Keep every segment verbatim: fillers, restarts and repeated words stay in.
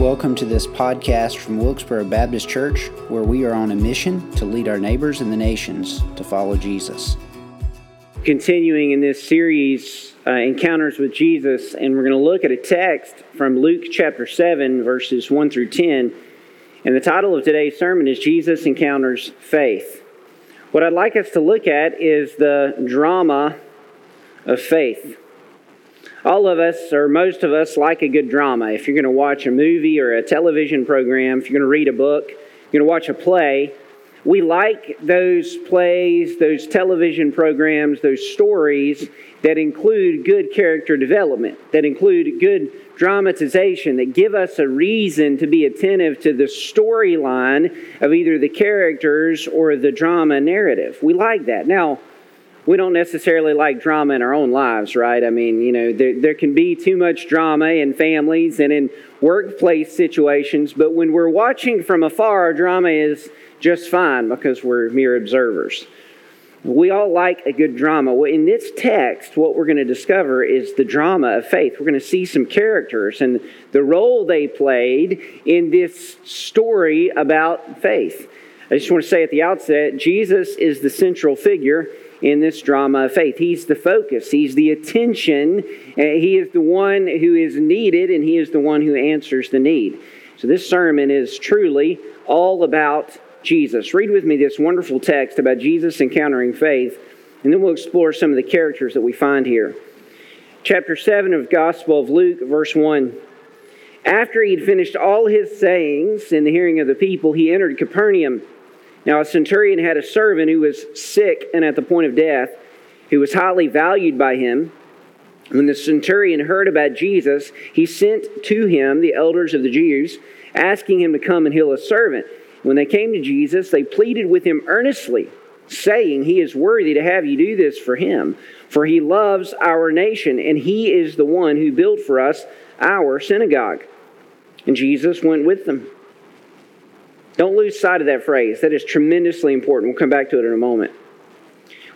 Welcome to this podcast from Wilkesboro Baptist Church, where we are on a mission to lead our neighbors and the nations to follow Jesus. Continuing in this series, uh, Encounters with Jesus, and we're going to look at a text from Luke chapter seven, verses one through ten. And the title of today's sermon is Jesus Encounters Faith. What I'd like us to look at is the drama of faith. All of us, or most of us, like a good drama. If you're going to watch a movie or a television program, if you're going to read a book, you're going to watch a play, we like those plays, those television programs, those stories that include good character development, that include good dramatization, that give us a reason to be attentive to the storyline of either the characters or the drama narrative. We like that. Now, we don't necessarily like drama in our own lives, right? I mean, you know, there, there can be too much drama in families and in workplace situations, but when we're watching from afar, drama is just fine because we're mere observers. We all like a good drama. Well, in this text, what we're going to discover is the drama of faith. We're going to see some characters and the role they played in this story about faith. I just want to say at the outset, Jesus is the central figure in this drama of faith. He's the focus. He's the attention. He is the one who is needed, and He is the one who answers the need. So this sermon is truly all about Jesus. Read with me this wonderful text about Jesus encountering faith, and then we'll explore some of the characters that we find here. Chapter seven of the Gospel of Luke, verse one. After he'd finished all his sayings in the hearing of the people, he entered Capernaum. Now a centurion had a servant who was sick and at the point of death, who was highly valued by him. When the centurion heard about Jesus, he sent to him the elders of the Jews, asking him to come and heal his servant. When they came to Jesus, they pleaded with him earnestly, saying, "He is worthy to have you do this for him, for he loves our nation, and he is the one who built for us our synagogue." And Jesus went with them. Don't lose sight of that phrase. That is tremendously important. We'll come back to it in a moment.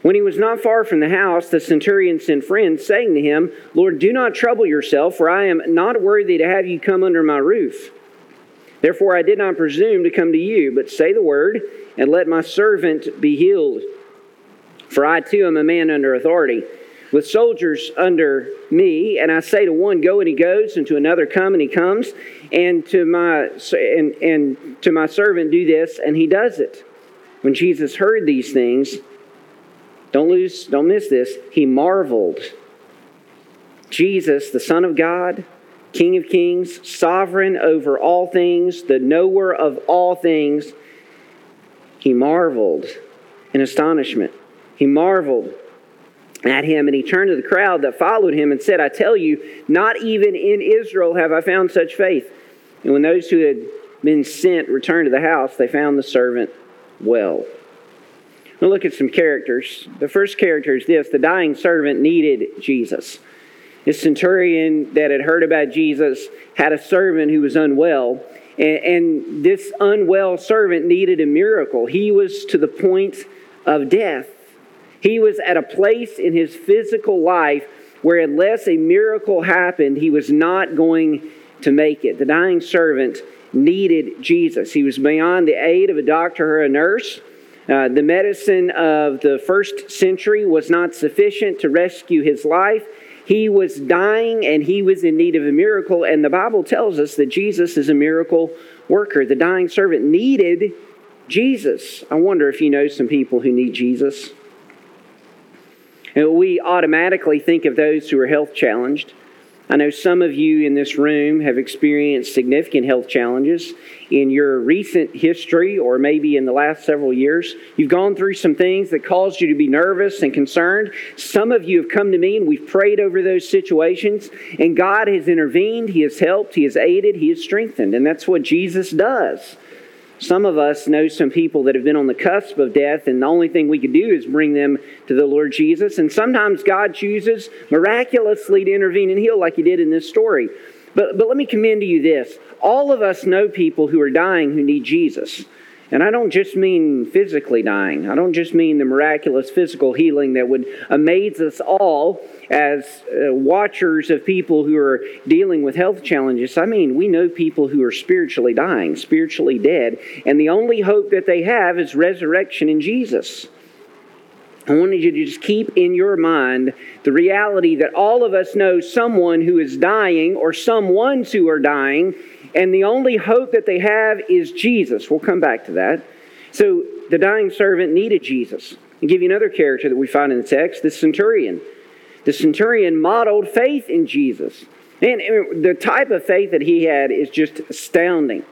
When he was not far from the house, the centurion sent friends, saying to him, "Lord, do not trouble yourself, for I am not worthy to have you come under my roof. Therefore I did not presume to come to you, but say the word, and let my servant be healed. For I too am a man under authority, with soldiers under me, and I say to one, go, and he goes, and to another, come, and he comes, and to my and, and to my servant, do this, and he does it." When Jesus heard these things, don't lose, don't miss this, he marveled. Jesus, the Son of God, King of Kings, sovereign over all things, the knower of all things, he marveled in astonishment. He marveled at him, and he turned to the crowd that followed him and said, "I tell you, not even in Israel have I found such faith." And when those who had been sent returned to the house, they found the servant well. We'll look at some characters. The first character is this: the dying servant needed Jesus. This centurion that had heard about Jesus had a servant who was unwell, and this unwell servant needed a miracle. He was to the point of death. He was at a place in his physical life where unless a miracle happened, he was not going to make it. The dying servant needed Jesus. He was beyond the aid of a doctor or a nurse. Uh, the medicine of the first century was not sufficient to rescue his life. He was dying and he was in need of a miracle. And the Bible tells us that Jesus is a miracle worker. The dying servant needed Jesus. I wonder if you know some people who need Jesus. And we automatically think of those who are health challenged. I know some of you in this room have experienced significant health challenges in your recent history, or maybe in the last several years. You've gone through some things that caused you to be nervous and concerned. Some of you have come to me and we've prayed over those situations, and God has intervened. He has helped. He has aided. He has strengthened. And that's what Jesus does. Some of us know some people that have been on the cusp of death, and the only thing we could do is bring them to the Lord Jesus. And sometimes God chooses miraculously to intervene and heal, like He did in this story. But, but let me commend to you this. All of us know people who are dying who need Jesus. And I don't just mean physically dying. I don't just mean the miraculous physical healing that would amaze us all as uh, watchers of people who are dealing with health challenges. I mean, we know people who are spiritually dying, spiritually dead, and the only hope that they have is resurrection in Jesus. I wanted you to just keep in your mind the reality that all of us know someone who is dying or someones who are dying, and the only hope that they have is Jesus. We'll come back to that. So the dying servant needed Jesus. I'll give you another character that we find in the text, the centurion. The centurion modeled faith in Jesus. And the type of faith that he had is just astounding.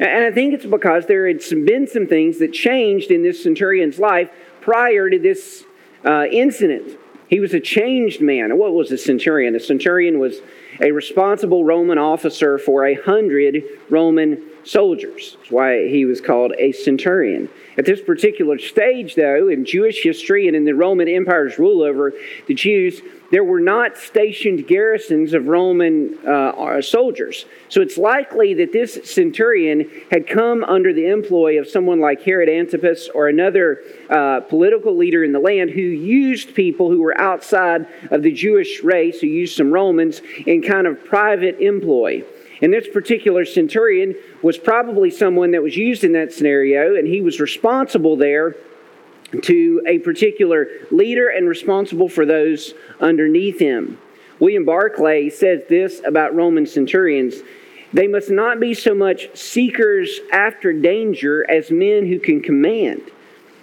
And I think it's because there had been some things that changed in this centurion's life prior to this uh, incident. He was a changed man. What was a centurion? A centurion was a responsible Roman officer for a hundred Roman soldiers. That's why he was called a centurion. At this particular stage, though, in Jewish history and in the Roman Empire's rule over the Jews, there were not stationed garrisons of Roman uh, soldiers. So it's likely that this centurion had come under the employ of someone like Herod Antipas or another uh, political leader in the land who used people who were outside of the Jewish race, who used some Romans, in kind of private employ. And this particular centurion was probably someone that was used in that scenario, and he was responsible there to a particular leader and responsible for those underneath him. William Barclay says this about Roman centurions: they must not be so much seekers after danger as men who can command.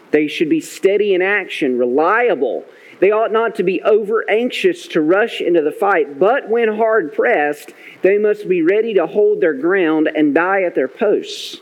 They should be steady in action, reliable. They ought not to be over anxious to rush into the fight, but when hard pressed, they must be ready to hold their ground and die at their posts.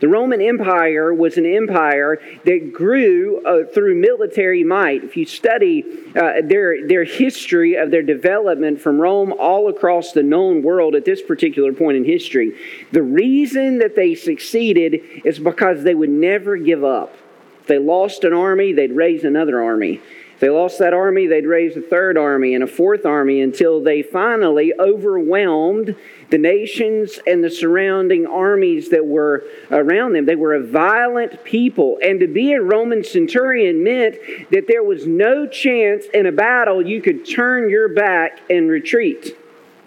The Roman Empire was an empire that grew uh, through military might. If you study uh, their, their history of their development from Rome all across the known world at this particular point in history, the reason that they succeeded is because they would never give up. If they lost an army, they'd raise another army. If they lost that army, they'd raise a third army and a fourth army until they finally overwhelmed the nations and the surrounding armies that were around them. They were a violent people. And to be a Roman centurion meant that there was no chance in a battle you could turn your back and retreat.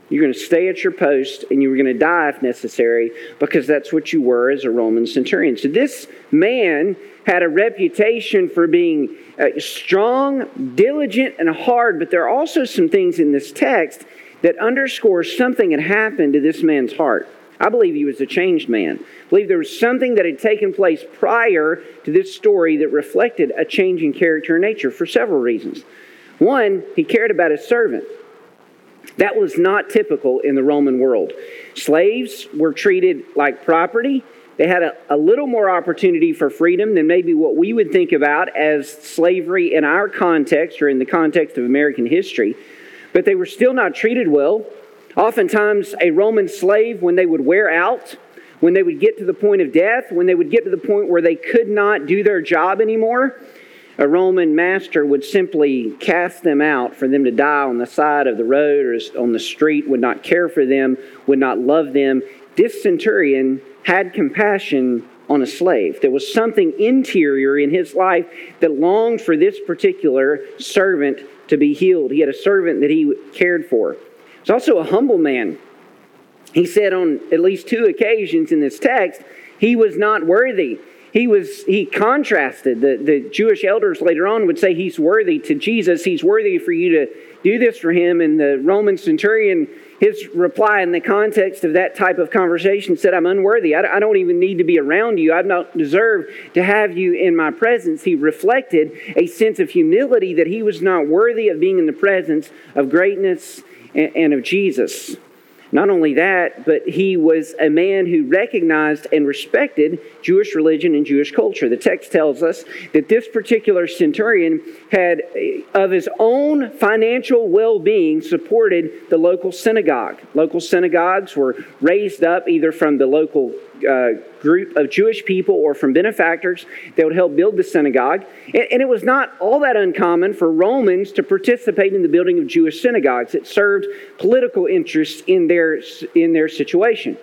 You're going to stay at your post, and you were going to die if necessary, because that's what you were as a Roman centurion. So this man had a reputation for being strong, diligent, and hard, but there are also some things in this text that underscore something had happened to this man's heart. I believe he was a changed man. I believe there was something that had taken place prior to this story that reflected a change in character and nature for several reasons. One, he cared about his servant. That was not typical in the Roman world. Slaves were treated like property. They had a, a little more opportunity for freedom than maybe what we would think about as slavery in our context or in the context of American history. But they were still not treated well. Oftentimes, a Roman slave, when they would wear out, when they would get to the point of death, when they would get to the point where they could not do their job anymore, a Roman master would simply cast them out for them to die on the side of the road or on the street, would not care for them, would not love them. This centurion had compassion on a slave. There was something interior in his life that longed for this particular servant to be healed. He had a servant that he cared for. He was also a humble man. He said on at least two occasions in this text, he was not worthy. He was. He contrasted. The, the Jewish elders later on would say he's worthy to Jesus. He's worthy for you to do this for him. And the Roman centurion, his reply in the context of that type of conversation said, I'm unworthy. I don't even need to be around you. I don't deserve to have you in my presence. He reflected a sense of humility that he was not worthy of being in the presence of greatness and of Jesus. Not only that, but he was a man who recognized and respected Jewish religion and Jewish culture. The text tells us that this particular centurion had, of his own financial well-being, supported the local synagogue. Local synagogues were raised up either from the local uh, group of Jewish people or from benefactors that would help build the synagogue. And it was not all that uncommon for Romans to participate in the building of Jewish synagogues. It served political interests in their in their situation.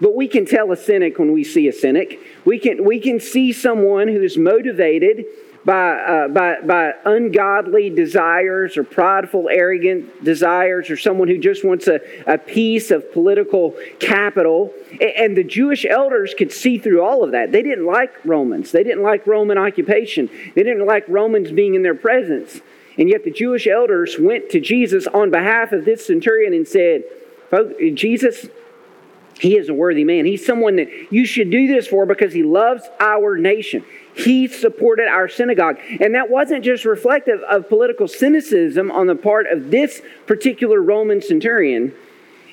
But we can tell a cynic when we see a cynic. We can we can see someone who is motivated by uh, by by ungodly desires or prideful, arrogant desires, or someone who just wants a, a piece of political capital. And the Jewish elders could see through all of that. They didn't like Romans. They didn't like Roman occupation. They didn't like Romans being in their presence. And yet the Jewish elders went to Jesus on behalf of this centurion and said, Jesus, he is a worthy man. He's someone that you should do this for because he loves our nation. He supported our synagogue. And that wasn't just reflective of political cynicism on the part of this particular Roman centurion.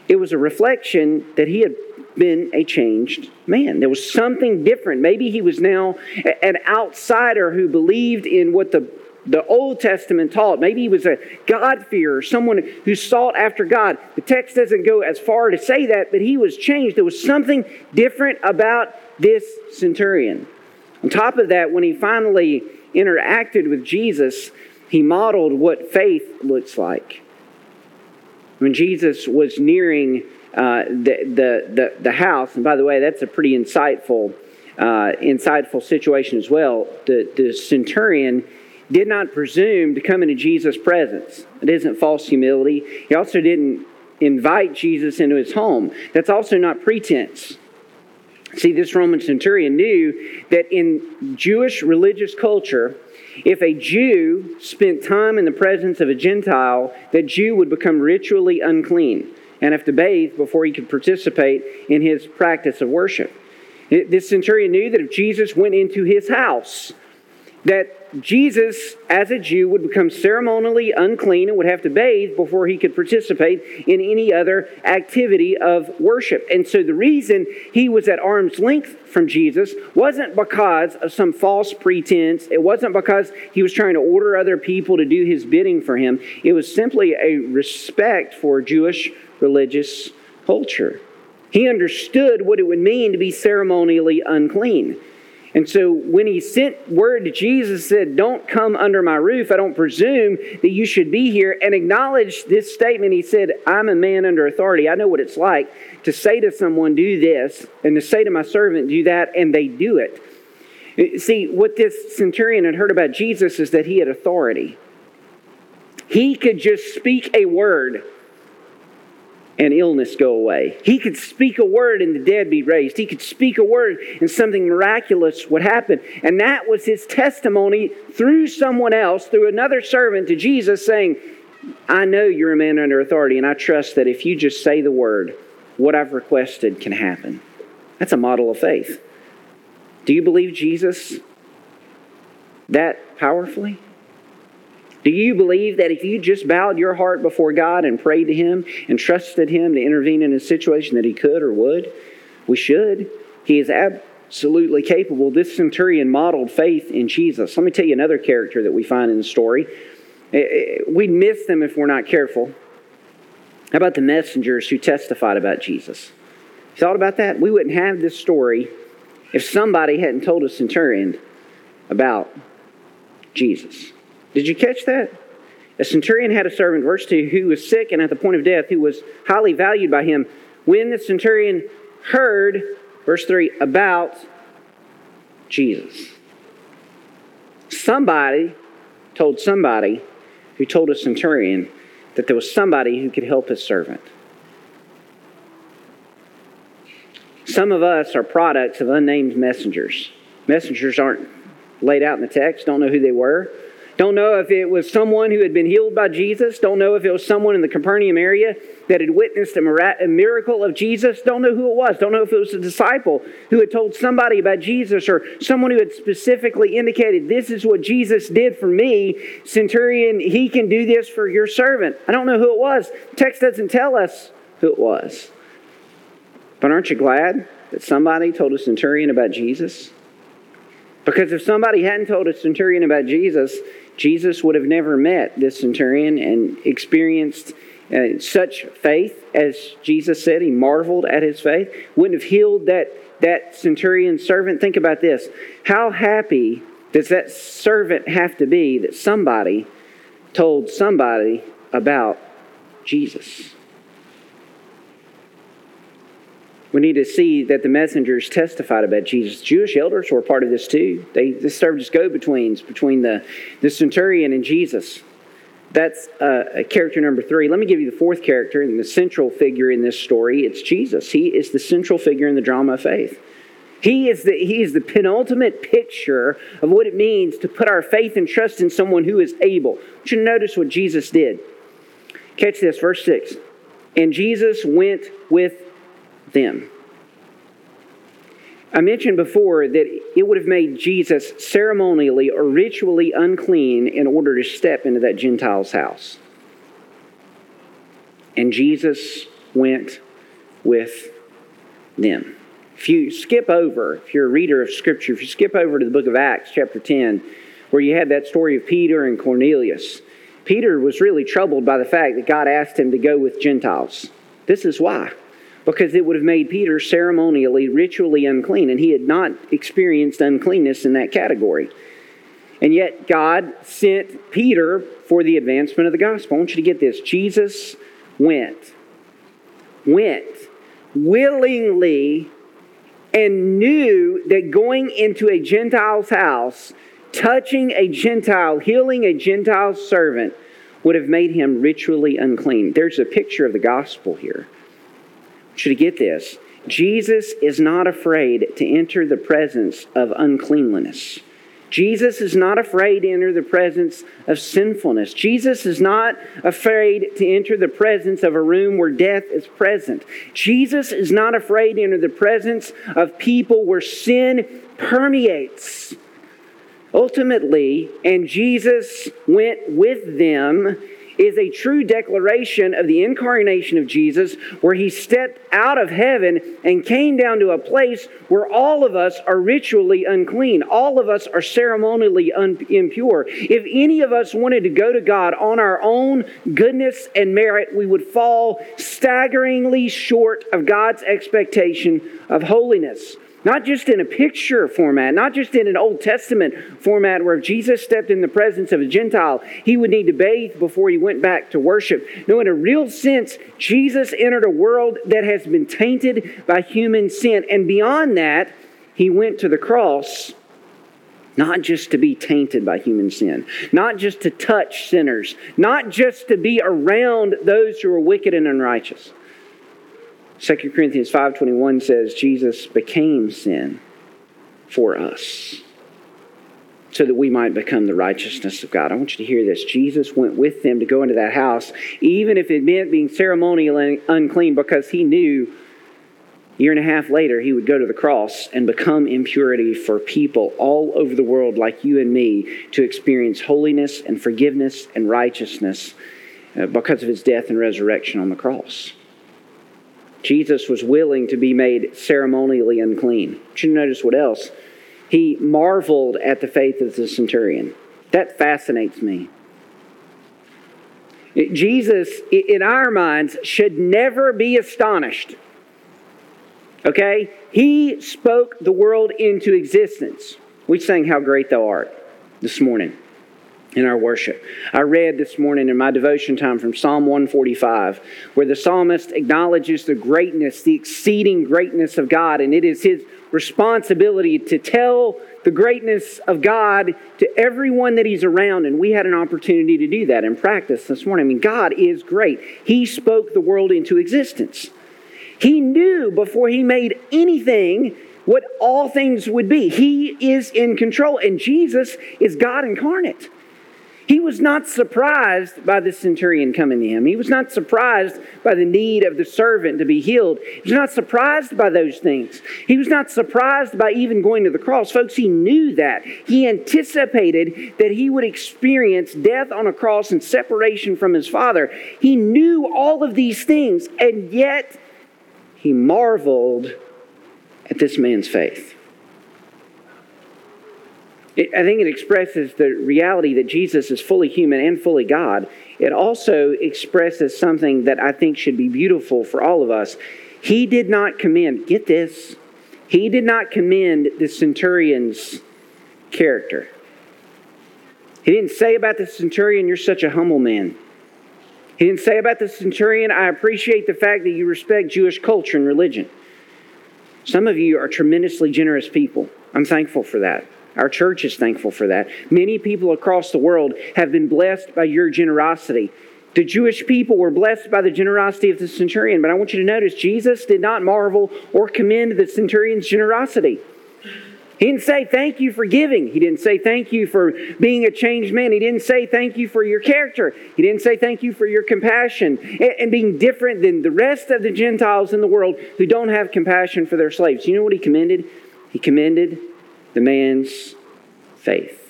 It was a reflection that he had been a changed man. There was something different. Maybe he was now an outsider who believed in what the The Old Testament taught. Maybe he was a God-fearer, someone who sought after God. The text doesn't go as far to say that, but he was changed. There was something different about this centurion. On top of that, when he finally interacted with Jesus, he modeled what faith looks like. When Jesus was nearing uh, the, the, the, the house, and by the way, that's a pretty insightful, uh, insightful situation as well. The, the centurion did not presume to come into Jesus' presence. It isn't false humility. He also didn't invite Jesus into his home. That's also not pretense. See, this Roman centurion knew that in Jewish religious culture, if a Jew spent time in the presence of a Gentile, that Jew would become ritually unclean and have to bathe before he could participate in his practice of worship. This centurion knew that if Jesus went into his house, that Jesus, as a Jew, would become ceremonially unclean and would have to bathe before he could participate in any other activity of worship. And so the reason he was at arm's length from Jesus wasn't because of some false pretense. It wasn't because he was trying to order other people to do his bidding for him. It was simply a respect for Jewish religious culture. He understood what it would mean to be ceremonially unclean. And so when he sent word to Jesus, said, don't come under my roof. I don't presume that you should be here, and acknowledged this statement. He said, I'm a man under authority. I know what it's like to say to someone, do this, and to say to my servant, do that, and they do it. See, what this centurion had heard about Jesus is that he had authority. He could just speak a word and illness go away. He could speak a word and the dead be raised. He could speak a word and something miraculous would happen. And that was his testimony through someone else, through another servant to Jesus, saying, I know you're a man under authority, and I trust that if you just say the word, what I've requested can happen. That's a model of faith. Do you believe Jesus that powerfully? Do you believe that if you just bowed your heart before God and prayed to Him and trusted Him to intervene in a situation that He could or would? We should. He is absolutely capable. This centurion modeled faith in Jesus. Let me tell you another character that we find in the story. We'd miss them if we're not careful. How about the messengers who testified about Jesus? You thought about that? We wouldn't have this story if somebody hadn't told a centurion about Jesus. Did you catch that? A centurion had a servant, verse two, who was sick and at the point of death, who was highly valued by him. When the centurion heard, verse three, about Jesus. Somebody told somebody who told a centurion that there was somebody who could help his servant. Some of us are products of unnamed messengers. Messengers aren't laid out in the text, don't know who they were. Don't know if it was someone who had been healed by Jesus. Don't know if it was someone in the Capernaum area that had witnessed a miracle of Jesus. Don't know who it was. Don't know if it was a disciple who had told somebody about Jesus, or someone who had specifically indicated, this is what Jesus did for me. Centurion, he can do this for your servant. I don't know who it was. The text doesn't tell us who it was. But aren't you glad that somebody told a centurion about Jesus? Because if somebody hadn't told a centurion about Jesus, Jesus would have never met this centurion and experienced uh, such faith as Jesus said. He marveled at his faith. Wouldn't have healed that, that centurion servant. Think about this. How happy does that servant have to be that somebody told somebody about Jesus? We need to see that the messengers testified about Jesus. Jewish elders were part of this too. They, they served as go-betweens between the, the centurion and Jesus. That's uh, character number three. Let me give you the fourth character and the central figure in this story. It's Jesus. He is the central figure in the drama of faith. He is the, he is the penultimate picture of what it means to put our faith and trust in someone who is able. I want you to notice what Jesus did. Catch this, verse six. And Jesus went with them. I mentioned before that it would have made Jesus ceremonially or ritually unclean in order to step into that Gentile's house. And Jesus went with them. If you skip over, if you're a reader of Scripture, if you skip over to the book of Acts, chapter ten, where you have that story of Peter and Cornelius, Peter was really troubled by the fact that God asked him to go with Gentiles. This is why. Because it would have made Peter ceremonially, ritually unclean, and he had not experienced uncleanness in that category. And yet God sent Peter for the advancement of the gospel. I want you to get this. Jesus went, went willingly, and knew that going into a Gentile's house, touching a Gentile, healing a Gentile servant, would have made him ritually unclean. There's a picture of the gospel here. Should you get this? Jesus is not afraid to enter the presence of uncleanliness. Jesus is not afraid to enter the presence of sinfulness. Jesus is not afraid to enter the presence of a room where death is present. Jesus is not afraid to enter the presence of people where sin permeates. Ultimately, and Jesus went with them, is a true declaration of the incarnation of Jesus, where he stepped out of heaven and came down to a place where all of us are ritually unclean. All of us are ceremonially un- impure. If any of us wanted to go to God on our own goodness and merit, we would fall staggeringly short of God's expectation of holiness. Not just in a picture format, not just in an Old Testament format where if Jesus stepped in the presence of a Gentile, he would need to bathe before he went back to worship. No, in a real sense, Jesus entered a world that has been tainted by human sin. And beyond that, he went to the cross not just to be tainted by human sin, not just to touch sinners, not just to be around those who are wicked and unrighteous. Second Corinthians five twenty-one says Jesus became sin for us so that we might become the righteousness of God. I want you to hear this. Jesus went with them to go into that house, even if it meant being ceremonially unclean, because he knew a year and a half later he would go to the cross and become impurity for people all over the world like you and me to experience holiness and forgiveness and righteousness because of his death and resurrection on the cross. Jesus was willing to be made ceremonially unclean. But you notice what else? He marveled at the faith of the centurion. That fascinates me. Jesus, in our minds, should never be astonished. Okay? He spoke the world into existence. We sang How Great Thou Art this morning in our worship. I read this morning in my devotion time from Psalm one forty-five, where the psalmist acknowledges the greatness, the exceeding greatness of God, and it is his responsibility to tell the greatness of God to everyone that he's around, and we had an opportunity to do that in practice this morning. I mean, God is great. He spoke the world into existence. He knew before he made anything what all things would be. He is in control, and Jesus is God incarnate. He was not surprised by the centurion coming to him. He was not surprised by the need of the servant to be healed. He was not surprised by those things. He was not surprised by even going to the cross. Folks, he knew that. He anticipated that he would experience death on a cross and separation from his Father. He knew all of these things, and yet he marveled at this man's faith. I think it expresses the reality that Jesus is fully human and fully God. It also expresses something that I think should be beautiful for all of us. He did not commend, get this, he did not commend the centurion's character. He didn't say about the centurion, "You're such a humble man." He didn't say about the centurion, "I appreciate the fact that you respect Jewish culture and religion." Some of you are tremendously generous people. I'm thankful for that. Our church is thankful for that. Many people across the world have been blessed by your generosity. The Jewish people were blessed by the generosity of the centurion, but I want you to notice Jesus did not marvel or commend the centurion's generosity. He didn't say, thank you for giving. He didn't say, thank you for being a changed man. He didn't say, thank you for your character. He didn't say, thank you for your compassion and being different than the rest of the Gentiles in the world who don't have compassion for their slaves. You know what he commended? He commended the man's faith.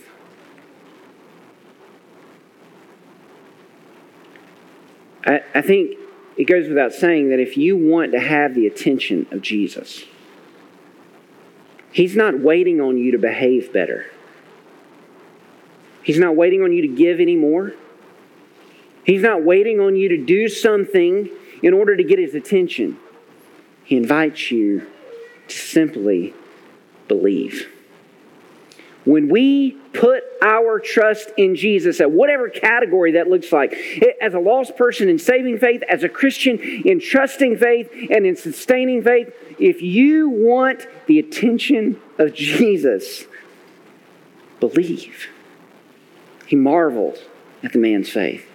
I, I think it goes without saying that if you want to have the attention of Jesus, He's not waiting on you to behave better. He's not waiting on you to give anymore. He's not waiting on you to do something in order to get His attention. He invites you to simply believe. When we put our trust in Jesus, at whatever category that looks like, as a lost person in saving faith, as a Christian in trusting faith and in sustaining faith, if you want the attention of Jesus, believe. He marveled at the man's faith.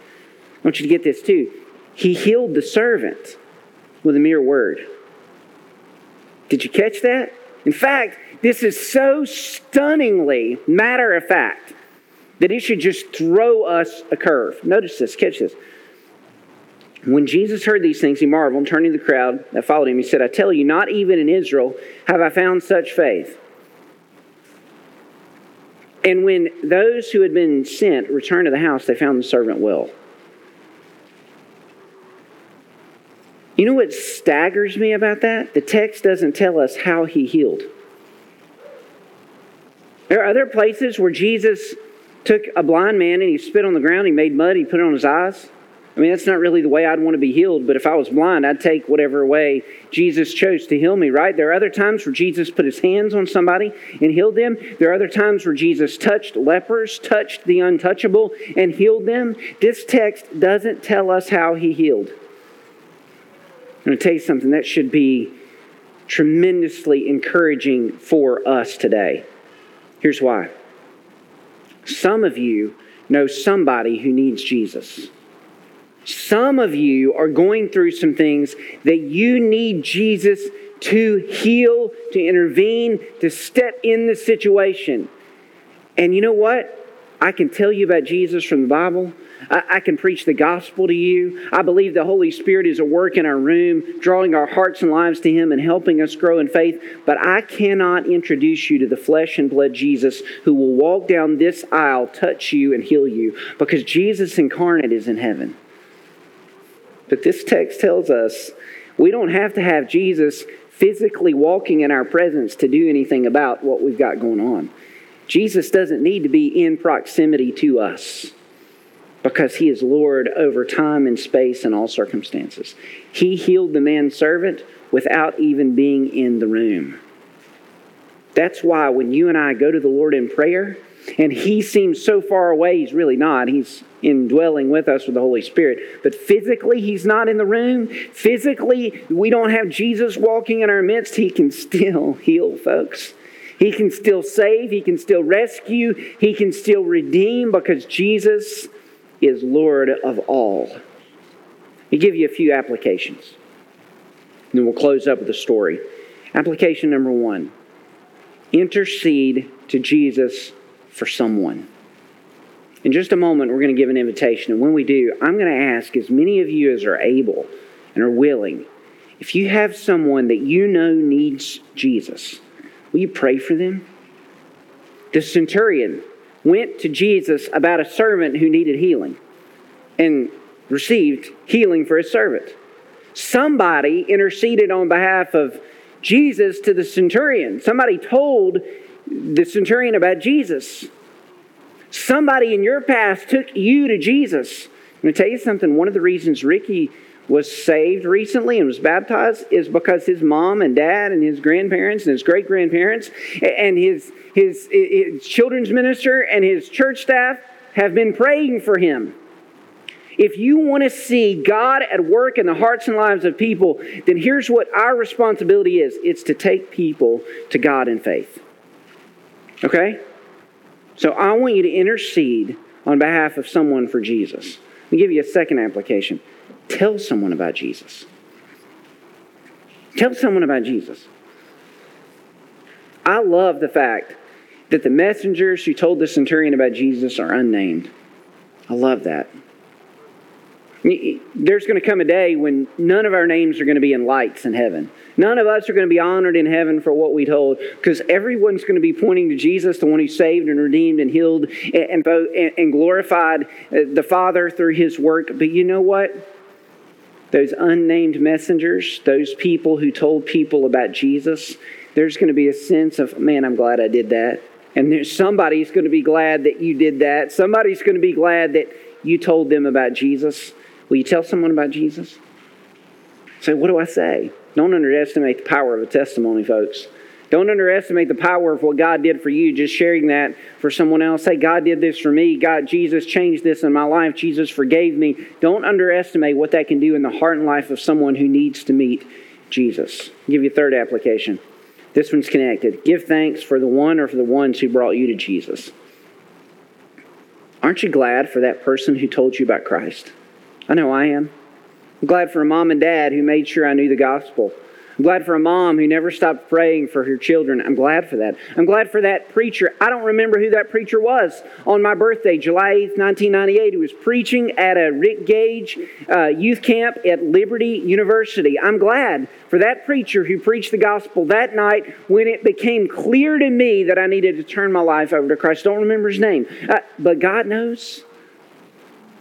I want you to get this too. He healed the servant with a mere word. Did you catch that? In fact, this is so stunningly matter of fact that it should just throw us a curve. Notice this, catch this. When Jesus heard these things, he marveled, and turning to the crowd that followed him, he said, I tell you, not even in Israel have I found such faith. And when those who had been sent returned to the house, they found the servant well. You know what staggers me about that? The text doesn't tell us how he healed. There are other places where Jesus took a blind man and he spit on the ground, he made mud, he put it on his eyes. I mean, that's not really the way I'd want to be healed, but if I was blind, I'd take whatever way Jesus chose to heal me, right? There are other times where Jesus put his hands on somebody and healed them. There are other times where Jesus touched lepers, touched the untouchable, and healed them. This text doesn't tell us how he healed. I'm going to tell you something that should be tremendously encouraging for us today. Here's why. Some of you know somebody who needs Jesus. Some of you are going through some things that you need Jesus to heal, to intervene, to step in the situation. And you know what? I can tell you about Jesus from the Bible. I, I can preach the gospel to you. I believe the Holy Spirit is at work in our room, drawing our hearts and lives to Him and helping us grow in faith. But I cannot introduce you to the flesh and blood Jesus who will walk down this aisle, touch you, and heal you, because Jesus incarnate is in heaven. But this text tells us we don't have to have Jesus physically walking in our presence to do anything about what we've got going on. Jesus doesn't need to be in proximity to us because He is Lord over time and space and all circumstances. He healed the man's servant without even being in the room. That's why when you and I go to the Lord in prayer and He seems so far away, He's really not. He's indwelling with us with the Holy Spirit. But physically, He's not in the room. Physically, we don't have Jesus walking in our midst. He can still heal, folks. He can still save. He can still rescue. He can still redeem because Jesus is Lord of all. Let me give you a few applications. And then we'll close up with a story. Application number one. Intercede to Jesus for someone. In just a moment, we're going to give an invitation. And when we do, I'm going to ask as many of you as are able and are willing, if you have someone that you know needs Jesus, will you pray for them? The centurion went to Jesus about a servant who needed healing and received healing for his servant. Somebody interceded on behalf of Jesus to the centurion. Somebody told the centurion about Jesus. Somebody in your past took you to Jesus. I'm going to tell you something. One of the reasons Ricky was saved recently and was baptized is because his mom and dad and his grandparents and his great-grandparents and his, his, his children's minister and his church staff have been praying for him. If you want to see God at work in the hearts and lives of people, then here's what our responsibility is. It's to take people to God in faith. Okay? So I want you to intercede on behalf of someone for Jesus. Let me give you a second application. Tell someone about Jesus. Tell someone about Jesus. I love the fact that the messengers who told the centurion about Jesus are unnamed. I love that. There's going to come a day when none of our names are going to be in lights in heaven. None of us are going to be honored in heaven for what we told, because everyone's going to be pointing to Jesus, the one who saved and redeemed and healed and and glorified the Father through His work. But you know what? Those unnamed messengers, those people who told people about Jesus, there's going to be a sense of, man, I'm glad I did that. And there's somebody's going to be glad that you did that. Somebody's going to be glad that you told them about Jesus. Will you tell someone about Jesus? So what do I say? Don't underestimate the power of a testimony, folks. Don't underestimate the power of what God did for you, just sharing that for someone else. Say, God did this for me. God, Jesus changed this in my life. Jesus forgave me. Don't underestimate what that can do in the heart and life of someone who needs to meet Jesus. I'll give you a third application. This one's connected. Give thanks for the one or for the ones who brought you to Jesus. Aren't you glad for that person who told you about Christ? I know I am. I'm glad for a mom and dad who made sure I knew the gospel. I'm glad for a mom who never stopped praying for her children. I'm glad for that. I'm glad for that preacher. I don't remember who that preacher was on my birthday, July eighth, nineteen ninety-eight. He was preaching at a Rick Gage uh, youth camp at Liberty University. I'm glad for that preacher who preached the gospel that night when it became clear to me that I needed to turn my life over to Christ. I don't remember his name, uh, but God knows.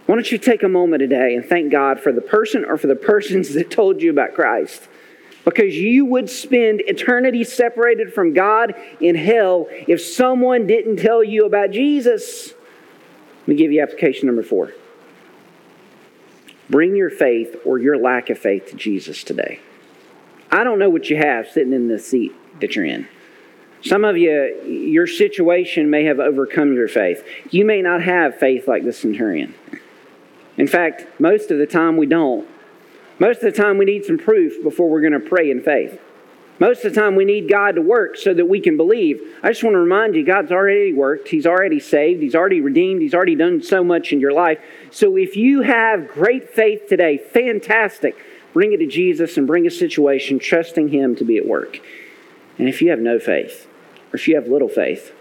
Why don't you take a moment today and thank God for the person or for the persons that told you about Christ? Because you would spend eternity separated from God in hell if someone didn't tell you about Jesus. Let me give you application number four. Bring your faith or your lack of faith to Jesus today. I don't know what you have sitting in the seat that you're in. Some of you, your situation may have overcome your faith. You may not have faith like the centurion. In fact, most of the time we don't. Most of the time we need some proof before we're going to pray in faith. Most of the time we need God to work so that we can believe. I just want to remind you, God's already worked. He's already saved. He's already redeemed. He's already done so much in your life. So if you have great faith today, fantastic. Bring it to Jesus and bring a situation, trusting Him to be at work. And if you have no faith, or if you have little faith,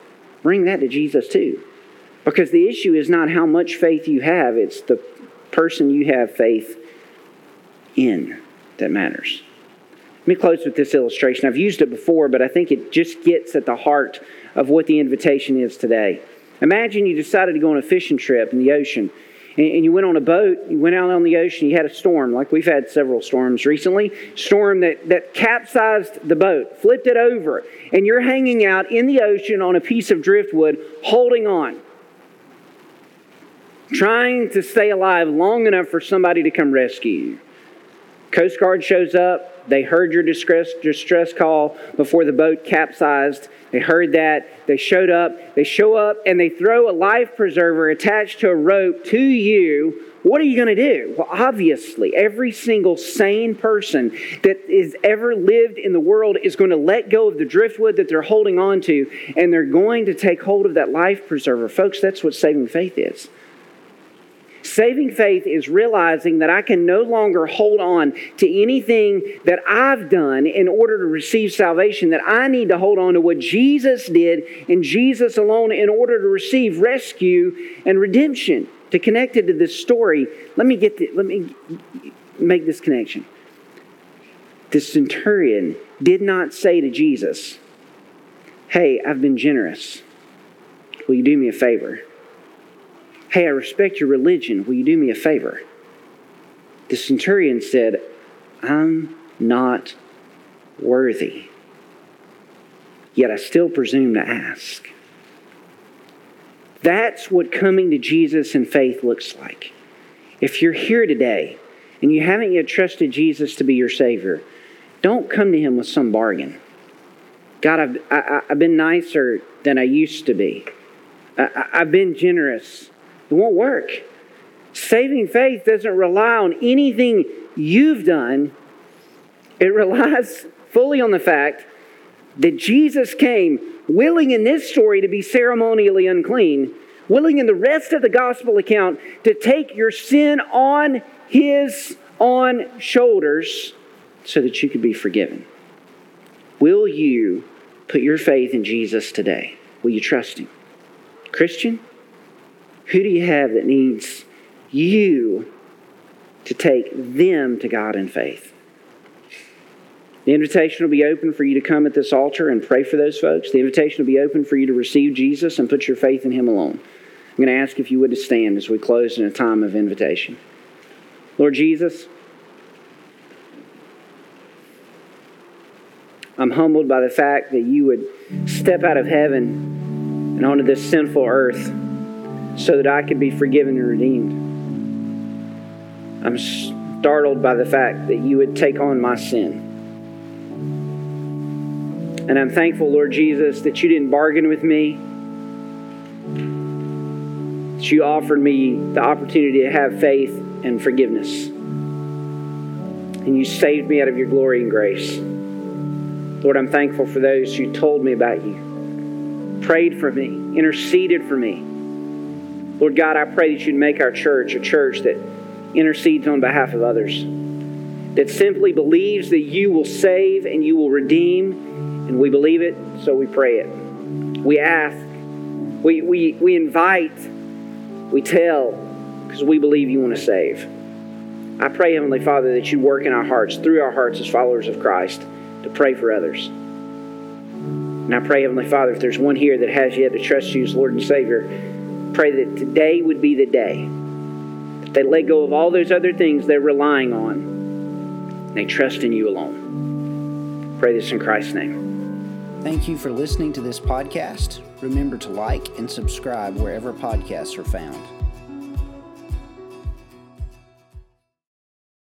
bring that to Jesus too. Because the issue is not how much faith you have, it's the person you have faith in that matters. Let me close with this illustration. I've used it before, but I think it just gets at the heart of what the invitation is today. Imagine you decided to go on a fishing trip in the ocean, and you went on a boat, you went out on the ocean, you had a storm, like we've had several storms recently, storm that, that capsized the boat, flipped it over, and you're hanging out in the ocean on a piece of driftwood, holding on, trying to stay alive long enough for somebody to come rescue you. Coast Guard shows up. They heard your distress, distress call before the boat capsized. They heard that. They showed up. They show up and they throw a life preserver attached to a rope to you. What are you going to do? Well, obviously, every single sane person that has ever lived in the world is going to let go of the driftwood that they're holding on to, and they're going to take hold of that life preserver. Folks, that's what saving faith is. Saving faith is realizing that I can no longer hold on to anything that I've done in order to receive salvation, that I need to hold on to what Jesus did and Jesus alone in order to receive rescue and redemption. To connect it to this story, let me get the, let me make this connection. The centurion did not say to Jesus, "Hey, I've been generous. Will you do me a favor? Hey, I respect your religion. Will you do me a favor?" The centurion said, "I'm not worthy, yet I still presume to ask." That's what coming to Jesus in faith looks like. If you're here today and you haven't yet trusted Jesus to be your Savior, don't come to Him with some bargain. God, I've, I, I've been nicer than I used to be. I, I've been generous. It won't work. Saving faith doesn't rely on anything you've done. It relies fully on the fact that Jesus came willing in this story to be ceremonially unclean, willing in the rest of the gospel account to take your sin on His own shoulders so that you could be forgiven. Will you put your faith in Jesus today? Will you trust Him? Christian, who do you have that needs you to take them to God in faith? The invitation will be open for you to come at this altar and pray for those folks. The invitation will be open for you to receive Jesus and put your faith in Him alone. I'm going to ask if you would to stand as we close in a time of invitation. Lord Jesus, I'm humbled by the fact that you would step out of heaven and onto this sinful earth so that I could be forgiven and redeemed. I'm startled by the fact that you would take on my sin. And I'm thankful, Lord Jesus, that you didn't bargain with me, that you offered me the opportunity to have faith and forgiveness. And you saved me out of your glory and grace. Lord, I'm thankful for those who told me about you, prayed for me, interceded for me. Lord God, I pray that you'd make our church a church that intercedes on behalf of others, that simply believes that you will save and you will redeem. And we believe it, so we pray it. We ask, we we we invite, we tell, because we believe you want to save. I pray, Heavenly Father, that you work in our hearts, through our hearts as followers of Christ, to pray for others. And I pray, Heavenly Father, if there's one here that has yet to trust you as Lord and Savior, pray that today would be the day that they let go of all those other things they're relying on, and they trust in you alone. Pray this in Christ's name. Thank you for listening to this podcast. Remember to like and subscribe wherever podcasts are found.